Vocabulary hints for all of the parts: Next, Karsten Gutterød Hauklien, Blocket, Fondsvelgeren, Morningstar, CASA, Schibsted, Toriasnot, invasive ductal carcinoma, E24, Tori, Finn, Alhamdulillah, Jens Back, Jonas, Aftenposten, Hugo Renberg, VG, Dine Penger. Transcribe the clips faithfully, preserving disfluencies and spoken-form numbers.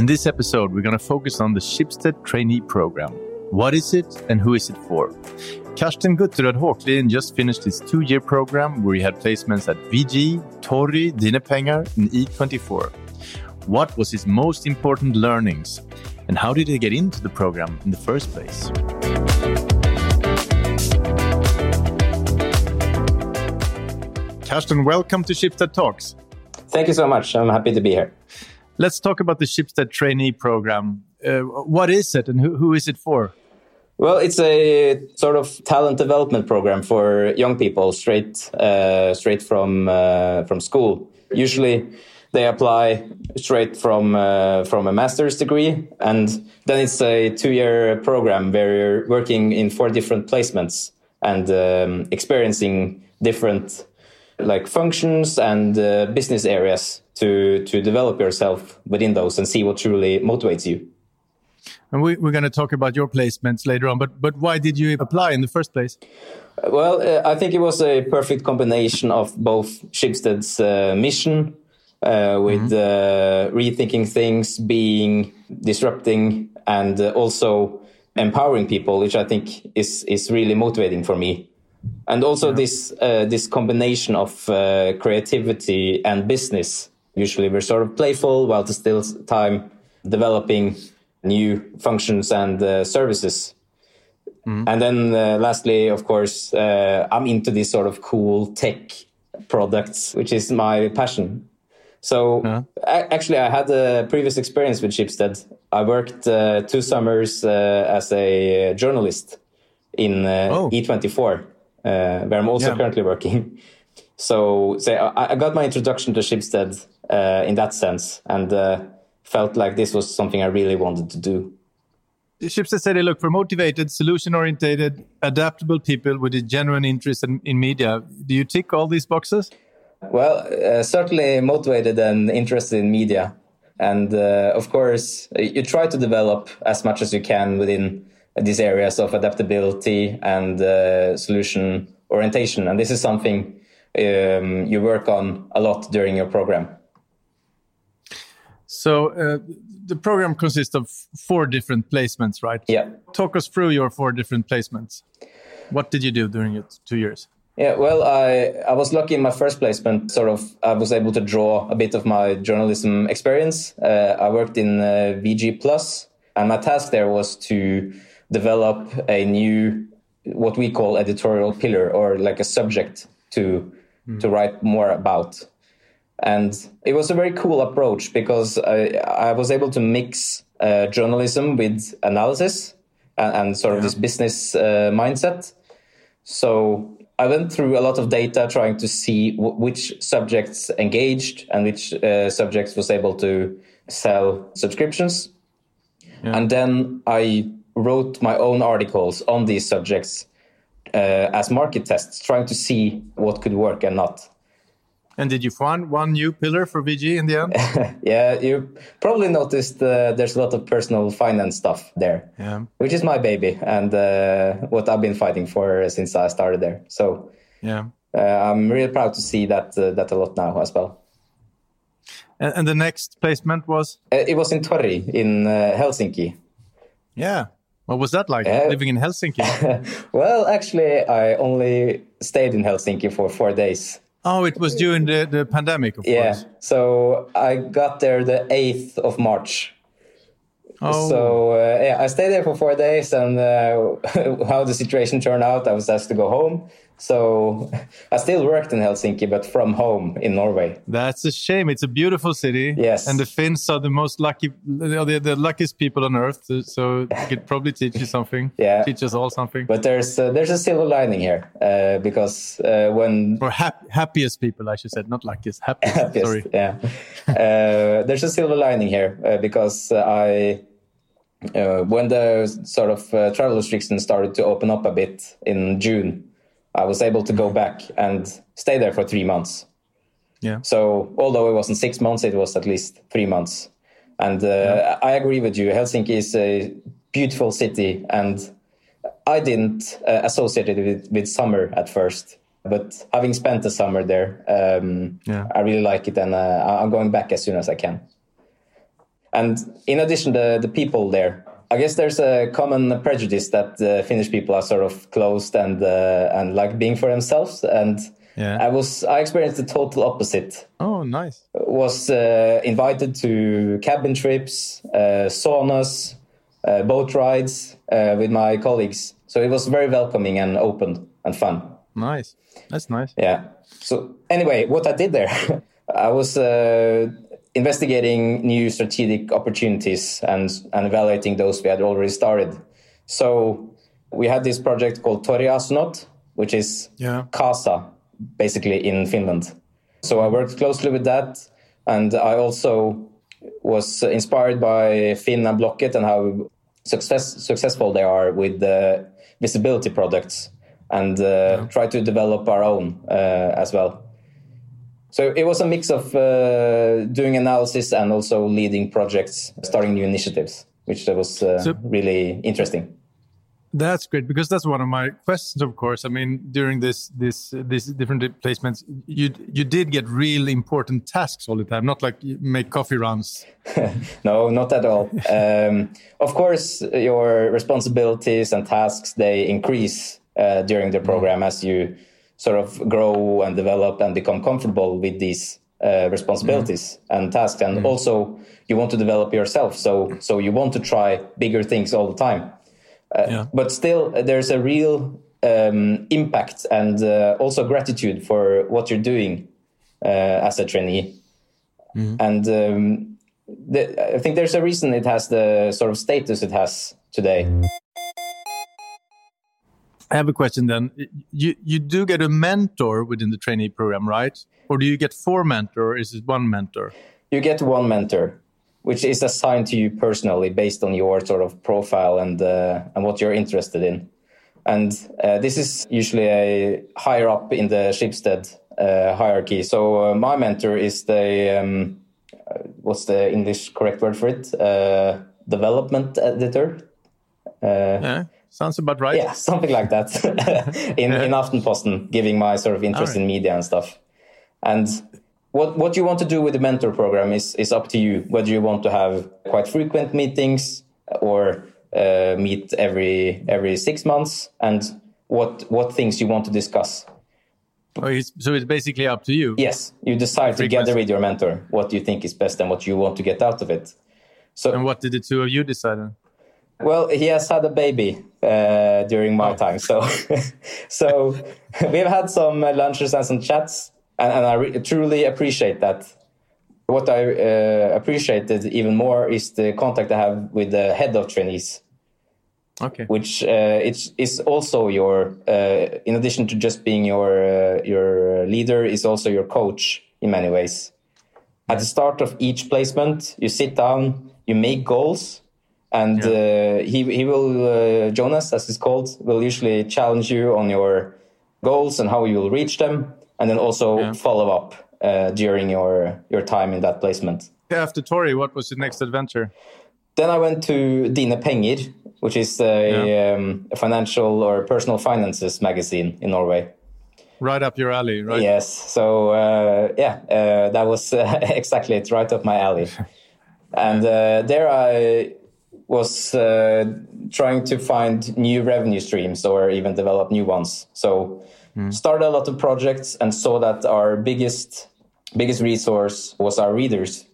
In this episode, we're going to focus on the Schibsted trainee program. What is it and who is it for? Karsten Gutterød Hauklien just finished his two-year program where he had placements at V G, Tori, Dine Penger and E twenty-four. What was his most important learnings? And how did he get into the program in the first place? Karsten, welcome to Schibsted Talks. Thank you so much. I'm happy to be here. Let's talk about the Schibsted trainee program. Uh, what is it and who, who is it for? Well, it's a sort of talent development program for young people straight uh, straight from uh, from school. Usually they apply straight from uh, from a master's degree, and then it's a two-year program where you're working in four different placements and um, experiencing different like functions and uh, business areas to to develop yourself within those and see what truly motivates you. And we, we're going to talk about your placements later on, but but why did you apply in the first place? Well, uh, I think it was a perfect combination of both Schibsted's uh, mission uh, with mm-hmm. uh, rethinking things, being disrupting, and uh, also empowering people, which I think is is really motivating for me. And also yeah. this uh, this combination of uh, creativity and business. Usually we're sort of playful while at the still time developing new functions and uh, services. Mm. And then uh, lastly, of course, uh, I'm into this sort of cool tech products, which is my passion. So yeah. a- actually I had a previous experience with Schibsted. I worked uh, two summers uh, as a journalist in uh, oh. E twenty-four. Uh, where I'm also yeah. currently working. So, so I, I got my introduction to Schibsted uh, in that sense and uh, felt like this was something I really wanted to do. Schibsted said they look for motivated, solution-oriented, adaptable people with a genuine interest in, in media. Do you tick all these boxes? Well, uh, certainly motivated and interested in media. And uh, of course, you try to develop as much as you can within these areas of adaptability and uh, solution orientation. And this is something um, you work on a lot during your program. So uh, the program consists of four different placements, right? Yeah. Talk us through your four different placements. What did you do during your two years? Yeah, well, I, I was lucky in my first placement. Sort of, I was able to draw a bit of my journalism experience. Uh, I worked in uh, V G Plus, and my task there was to develop a new, what we call editorial pillar, or like a subject to mm. to write more about. And it was a very cool approach because I, I was able to mix uh, journalism with analysis and, and sort yeah. of this business uh, mindset. So I went through a lot of data trying to see w- which subjects engaged and which uh, subjects was able to sell subscriptions. Yeah. And then I wrote my own articles on these subjects uh, as market tests, trying to see what could work and not. And did you find one new pillar for V G in the end? Yeah, you probably noticed uh, there's a lot of personal finance stuff there, yeah. which is my baby and uh, what I've been fighting for since I started there. So yeah, uh, I'm really proud to see that uh, that a lot now as well. And, and the next placement was? Uh, it was in Tori in uh, Helsinki. Yeah. What was that like, uh, living in Helsinki? Well, actually, I only stayed in Helsinki for four days. Oh, it was during the, the pandemic, of yeah. course. Yeah, so I got there the eighth of March. Oh. So, uh, yeah, I stayed there for four days, and uh, how the situation turned out, I was asked to go home. So I still worked in Helsinki, but from home in Norway. That's a shame. It's a beautiful city. Yes. And the Finns are the most lucky, they're the luckiest people on earth. So it could probably teach you something. Yeah. Teach us all something. But there's uh, there's a silver lining here uh, because uh, when... Or hap- happiest people, I should say, not luckiest, happiest. happiest sorry. Yeah. uh, there's a silver lining here uh, because I... Uh, when the sort of uh, travel restrictions started to open up a bit in June, I was able to go back and stay there for three months. Yeah. So although it wasn't six months, it was at least three months. And uh, yeah. I agree with you. Helsinki is a beautiful city. And I didn't uh, associate it with, with summer at first. But having spent the summer there, um, yeah. I really like it. And uh, I'm going back as soon as I can. And in addition, the, the people there, I guess there's a common prejudice that uh, Finnish people are sort of closed and uh, and like being for themselves. And yeah. I was I experienced the total opposite. Oh, nice. Was uh, invited to cabin trips, uh, saunas, uh, boat rides uh, with my colleagues. So it was very welcoming and open and fun. Nice. That's nice. Yeah. So anyway, what I did there, I was uh, investigating new strategic opportunities and, and evaluating those we had already started. So we had this project called Toriasnot, which is yeah. CASA, basically in Finland. So I worked closely with that. And I also was inspired by Finn and Blocket and how success, successful they are with the visibility products. And uh, yeah. try to develop our own uh, as well. So it was a mix of uh, doing analysis and also leading projects, starting new initiatives, which was uh, so, really interesting. That's great, because that's one of my questions, of course. I mean, during this, this, these different placements, you you did get really important tasks all the time, not like you make coffee runs. No, not at all. um, of course, your responsibilities and tasks, they increase Uh, during the program as you sort of grow and develop and become comfortable with these uh, responsibilities mm. and tasks. And mm. also you want to develop yourself. So so you want to try bigger things all the time. Uh, yeah. But still, there's a real um, impact and uh, also gratitude for what you're doing uh, as a trainee. Mm. And um, the, I think there's a reason it has the sort of status it has today. I have a question then. You you do get a mentor within the trainee program, right? Or do you get four mentor, or is it one mentor? You get one mentor, which is assigned to you personally based on your sort of profile and uh, and what you're interested in. And uh, this is usually a higher up in the Schibsted uh, hierarchy. So uh, my mentor is the, um, what's the English correct word for it? Uh, development editor. Uh, yeah. Sounds about right. Yeah, something like that. in yeah. in Aftenposten, giving my sort of interest right. in media and stuff. And what what you want to do with the mentor program is is up to you. Whether you want to have quite frequent meetings or uh, meet every every six months, and what what things you want to discuss. Oh, it's, so it's basically up to you. Yes, you decide together with your mentor what you think is best and what you want to get out of it. So, and what did the two of you decide on? Well, he has had a baby uh, during my oh. time, so so we've had some lunches and some chats, and, and I re- truly appreciate that. What I uh, appreciated even more is the contact I have with the head of trainees, okay, which uh, it's is also your, uh, in addition to just being your uh, your leader, is also your coach in many ways. At the start of each placement, you sit down, you make goals. And yeah. uh, he he will, uh, Jonas, as it's called, will usually challenge you on your goals and how you will reach them. And then also yeah. follow up uh, during your, your time in that placement. After Tori, what was your next adventure? Then I went to Dine Penger, which is a, yeah. um, a financial or personal finances magazine in Norway. Right up your alley, right? Yes. So, uh, yeah, uh, that was uh, exactly it, right up my alley. And uh, there I... was uh, trying to find new revenue streams or even develop new ones. So mm. started a lot of projects and saw that our biggest biggest resource was our readers.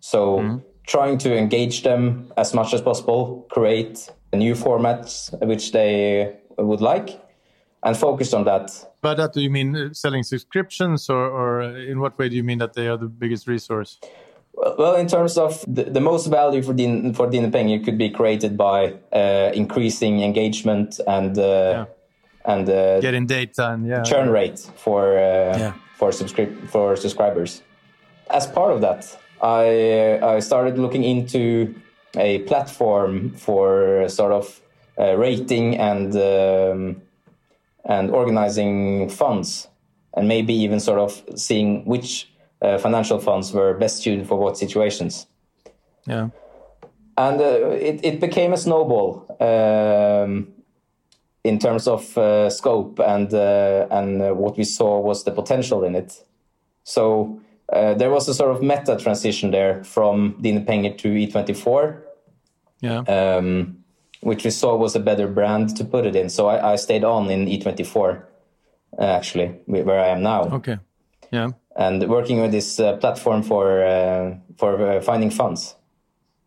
So mm. trying to engage them as much as possible, create new formats which they would like, and focus on that. By that, do you mean selling subscriptions, or, or in what way do you mean that they are the biggest resource? Well, in terms of the, the most value for Dine, for Dine Penger could be created by uh, increasing engagement and uh, yeah. and uh, getting data and yeah, churn yeah. rate for uh, yeah. for subscri- for subscribers. As part of that, I I started looking into a platform for sort of uh, rating and um, and organizing funds, and maybe even sort of seeing which. Uh, financial funds were best suited for what situations. Yeah. And uh, it, it became a snowball um, in terms of uh, scope and uh, and uh, what we saw was the potential in it. So uh, there was a sort of meta transition there from Dine Penger to E twenty-four, yeah, um, which we saw was a better brand to put it in. So I, I stayed on in E twenty-four, uh, actually, where I am now. Okay, yeah. And working with this uh, platform for uh, for uh, finding funds.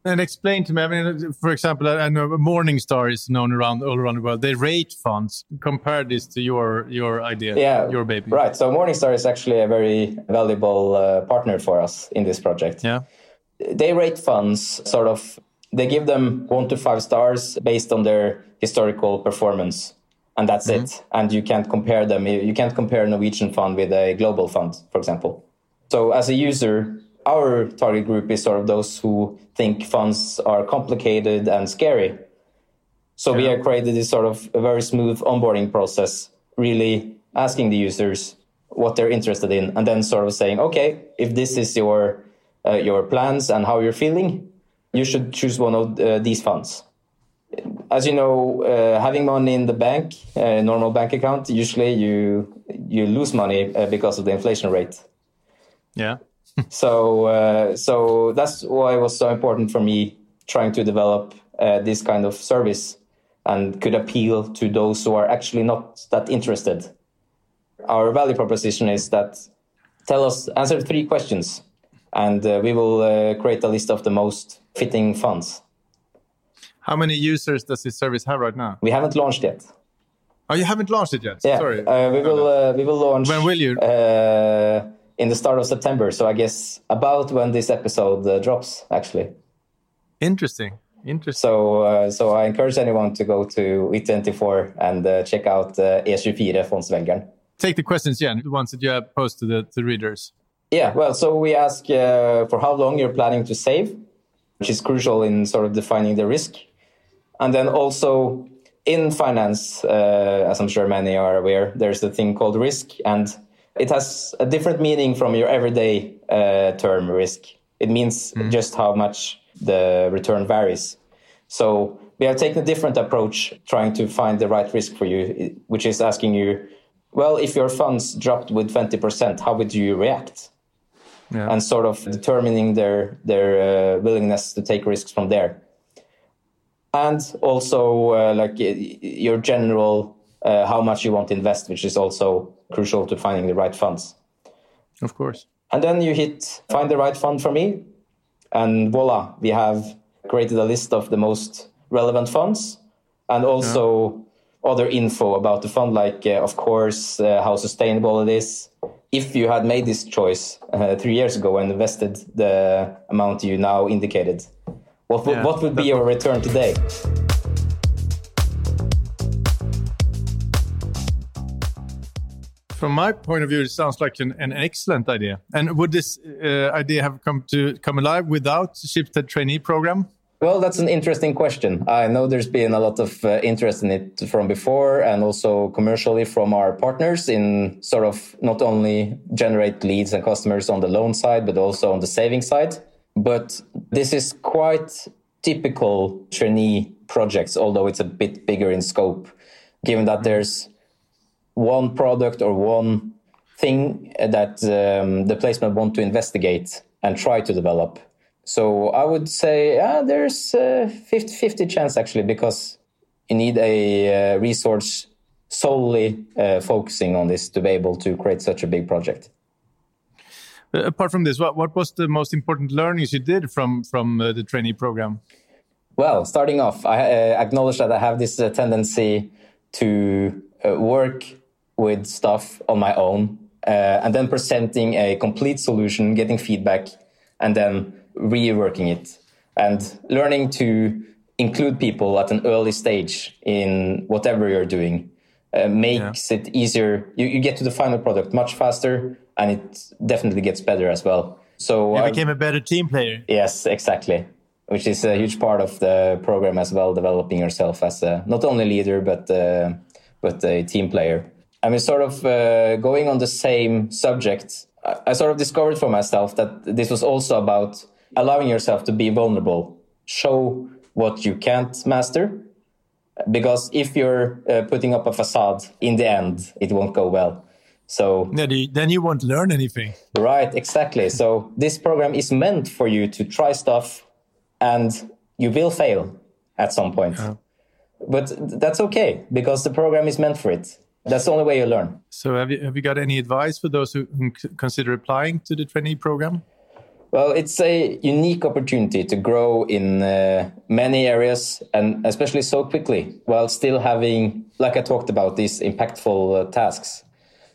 And explain to me, I mean, for example, I know Morningstar is known around all around the world. They rate funds. Compare this to your your idea, yeah, your baby. Right. So Morningstar is actually a very valuable uh, partner for us in this project. Yeah. They rate funds, sort of, they give them one to five stars based on their historical performance. And that's mm-hmm. it. And you can't compare them. You can't compare a Norwegian fund with a global fund, for example. So as a user, our target group is sort of those who think funds are complicated and scary. So yeah. we have created this sort of a very smooth onboarding process, really asking the users what they're interested in, and then sort of saying, okay, if this is your uh, your plans and how you're feeling, you should choose one of uh, these funds. As you know, uh, having money in the bank, a uh, normal bank account, usually you you lose money uh, because of the inflation rate. Yeah. So uh, so that's why it was so important for me trying to develop uh, this kind of service and could appeal to those who are actually not that interested. Our value proposition is that tell us, answer three questions, and uh, we will uh, create a list of the most fitting funds. How many users does this service have right now? We haven't launched yet. Oh, you haven't launched it yet? Yeah. Sorry. Uh, we will uh, we will launch. When will you? Uh, In the start of September, so I guess about when this episode uh, drops, actually. Interesting, interesting. So, uh, so I encourage anyone to go to E twenty-four and uh, check out uh, E twenty-four Fondsvelgeren. Take the questions, Jan, the ones that you have posted to the, the readers. Yeah, well, so we ask uh, for how long you're planning to save, which is crucial in sort of defining the risk, and then also in finance, uh, as I'm sure many are aware, there's a thing called risk and. It has a different meaning from your everyday uh, term risk. It means mm. just how much the return varies. So we have taken a different approach trying to find the right risk for you, which is asking you, well, if your funds dropped with twenty percent, how would you react? Yeah. And sort of determining their, their uh, willingness to take risks from there. And also uh, like your general Uh, how much you want to invest, which is also crucial to finding the right funds. Of course. And then you hit find the right fund for me. And voila, we have created a list of the most relevant funds and also yeah. other info about the fund, like, uh, of course, uh, how sustainable it is. If you had made this choice uh, three years ago and invested the amount you now indicated, what, w- yeah, what would be your return today? From my point of view, it sounds like an, an excellent idea. And would this uh, idea have come to come alive without Schibsted trainee program? Well, that's an interesting question. I know there's been a lot of uh, interest in it from before, and also commercially from our partners in sort of not only generate leads and customers on the loan side, but also on the saving side. But this is quite typical trainee projects, although it's a bit bigger in scope, given that there's one product or one thing that um, the placement want to investigate and try to develop. So I would say ah, there's a fifty-fifty chance, actually, because you need a uh, resource solely uh, focusing on this to be able to create such a big project. Uh, apart from this, what, what was the most important learnings you did from, from uh, the trainee program? Well, starting off, I uh, acknowledge that I have this uh, tendency to uh, work with stuff on my own, uh, and then presenting a complete solution, getting feedback, and then reworking it. And learning to include people at an early stage in whatever you're doing uh, makes yeah. it easier. You, you get to the final product much faster, and it definitely gets better as well. So you became I, a better team player. Yes, exactly. Which is a huge part of the program as well, developing yourself as a, not only leader, but, uh, but a team player. I mean, sort of uh, going on the same subject, I sort of discovered for myself that this was also about allowing yourself to be vulnerable, show what you can't master, because if you're uh, putting up a facade, in the end, it won't go well. So yeah, then you won't learn anything. Right, exactly. So this program is meant for you to try stuff and you will fail at some point. Yeah. But that's okay because the program is meant for it. That's the only way you learn. So have you, have you got any advice for those who consider applying to the trainee program? Well, it's a unique opportunity to grow in uh, many areas and especially so quickly while still having, like I talked about, these impactful uh, tasks.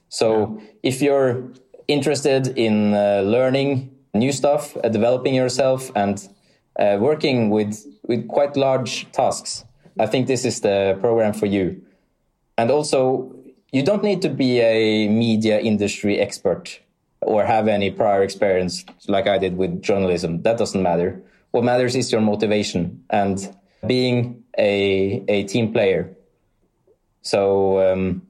So yeah. If you're interested in uh, learning new stuff, uh, developing yourself and uh, working with, with quite large tasks, I think this is the program for you. And also, you don't need to be a media industry expert or have any prior experience like I did with journalism. That doesn't matter. What matters is your motivation and being a a team player. So um,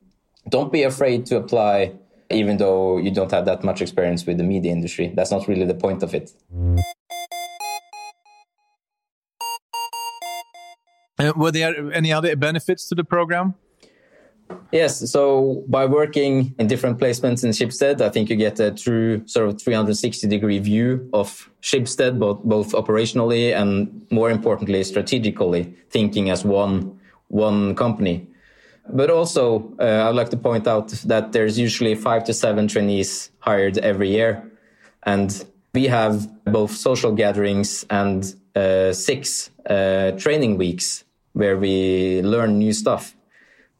don't be afraid to apply, even though you don't have that much experience with the media industry. That's not really the point of it. Uh, were there any other benefits to the program? Yes. So by working in different placements in Schibsted, I think you get a true sort of three sixty degree view of Schibsted, both, both operationally and more importantly, strategically thinking as one, one company. But also, uh, I'd like to point out that there's usually five to seven trainees hired every year. And we have both social gatherings and uh, six uh, training weeks where we learn new stuff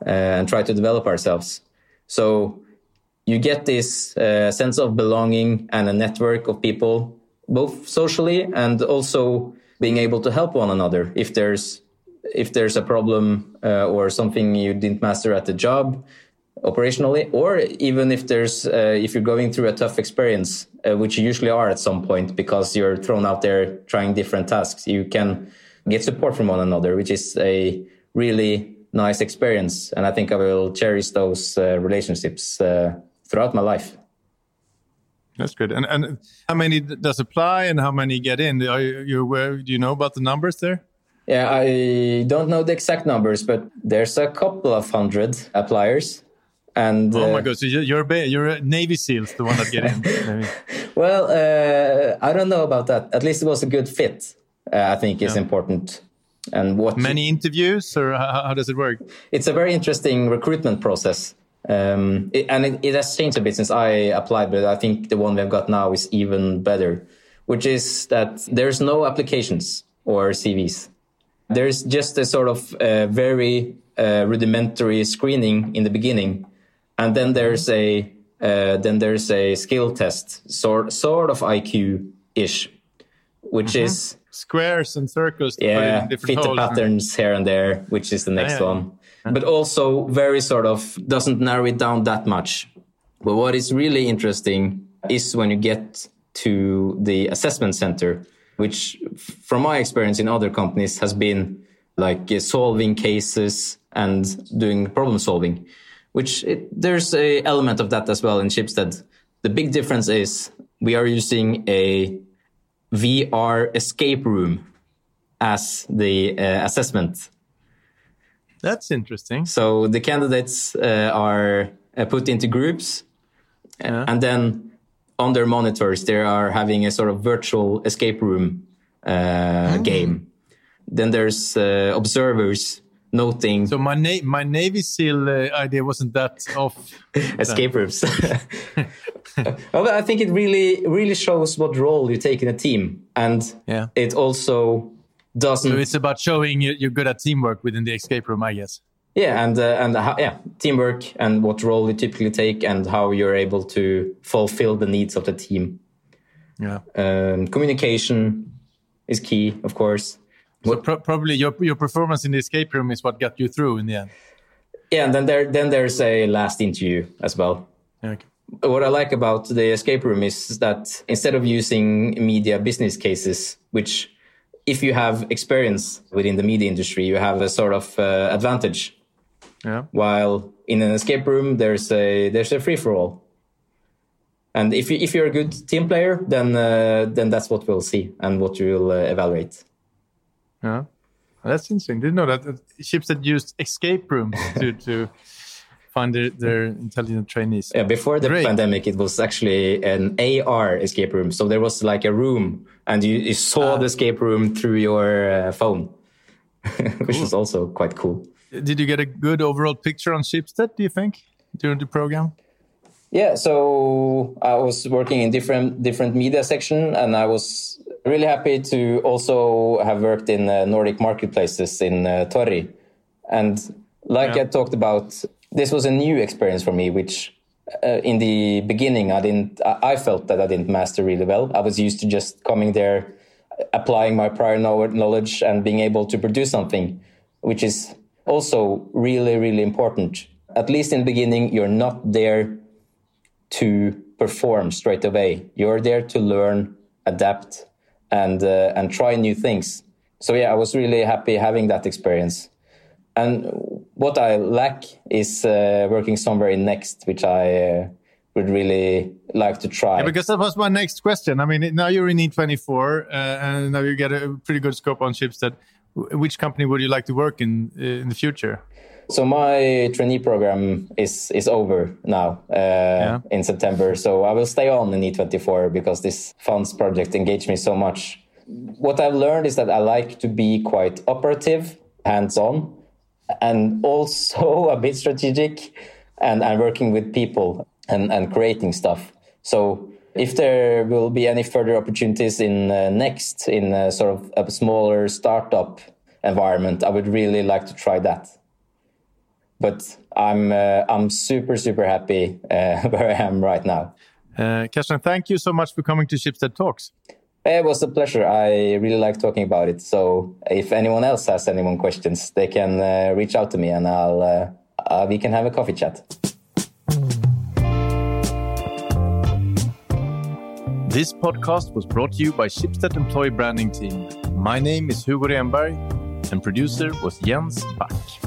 and try to develop ourselves. So you get this uh, sense of belonging and a network of people, both socially and also being able to help one another. If there's if there's a problem uh, or something you didn't master at the job operationally, or even if there's uh, if you're going through a tough experience, uh, which you usually are at some point because you're thrown out there trying different tasks, you can get support from one another, which is a really nice experience. And I think I will cherish those uh, relationships uh, throughout my life. That's good. And and how many does apply and how many get in? Are you, you aware, do you know about the numbers there? Yeah, I don't know the exact numbers, but there's a couple of hundred appliers. And oh my uh, God, so you're you're a Navy SEALs, the one that get in. Well, uh, I don't know about that. At least it was a good fit, uh, I think is yeah. important. And what many interviews or how, how does it work? It's a very interesting recruitment process. Um, it, and it, it has changed a bit since I applied, but I think the one we've got now is even better, which is that there's no applications or C Vs. There's just a sort of uh, very uh, rudimentary screening in the beginning. And then there's a uh, then there's a skill test, sort, sort of I Q-ish, which mm-hmm. is... Squares and circles. To yeah, fit the patterns here and there, which is the next yeah, yeah. one. But also very sort of doesn't narrow it down that much. But what is really interesting is when you get to the assessment center, which from my experience in other companies has been like solving cases and doing problem solving, which it, there's a element of that as well in Schibsted. The big difference is we are using a V R escape room as the uh, assessment. That's interesting. So the candidates uh, are uh, put into groups yeah. and then on their monitors, they are having a sort of virtual escape room uh, oh. game. Then there's uh, observers noting. So my, na- my Navy SEAL uh, idea wasn't that off. Escape rooms. Well, I think it really, really shows what role you take in a team, and yeah. it also doesn't. So it's about showing you're good at teamwork within the escape room, I guess. Yeah, and uh, and uh, yeah, teamwork and what role you typically take, and how you're able to fulfill the needs of the team. Yeah, um, communication is key, of course. So what pro- probably your your performance in the escape room is what got you through in the end. Yeah, and then there then there's a last interview as well. Okay. What I like about the escape room is that instead of using media business cases, which if you have experience within the media industry, you have a sort of uh, advantage. Yeah. While in an escape room, there's a there's a free for all. And if you if you're a good team player, then uh, then that's what we'll see and what you'll uh, evaluate. Yeah, well, that's interesting. Didn't know that Schibsted used escape rooms to to. find their, their intelligent trainees. Yeah, before the Great. pandemic, it was actually an A R escape room. So there was like a room, and you, you saw uh, the escape room through your uh, phone, which cool. was also quite cool. Did you get a good overall picture on Schibsted, do you think, during the program? Yeah, so I was working in different different media section, and I was really happy to also have worked in uh, Nordic marketplaces in uh, Tori. And like yeah. I talked about, this was a new experience for me, which uh, in the beginning, I didn't. I felt that I didn't master really well. I was used to just coming there, applying my prior knowledge and being able to produce something, which is also really, really important. At least in the beginning, you're not there to perform straight away. You're there to learn, adapt, and uh, and try new things. So yeah, I was really happy having that experience. And what I lack is uh, working somewhere in Next, which I uh, would really like to try. Yeah, because that was my next question. I mean, now you're in E twenty-four, uh, and now you get a pretty good scope on Schibsted. Which company would you like to work in uh, in the future? So my trainee program is is over now uh, yeah. in September. So I will stay on in E twenty-four because this funds project engaged me so much. What I've learned is that I like to be quite operative, hands-on, and also a bit strategic, and I'm working with people and, and creating stuff. So if there will be any further opportunities in uh, Next, in a sort of a smaller startup environment, I would really like to try that. But I'm uh, I'm super, super happy uh, where I am right now. Uh, Karsten, thank you so much for coming to Schibsted Talks. It was a pleasure. I really like talking about it. So if anyone else has any questions, they can uh, reach out to me and I'll uh, uh, we can have a coffee chat. This podcast was brought to you by Schibsted Employee Branding Team. My name is Hugo Renberg and producer was Jens Back.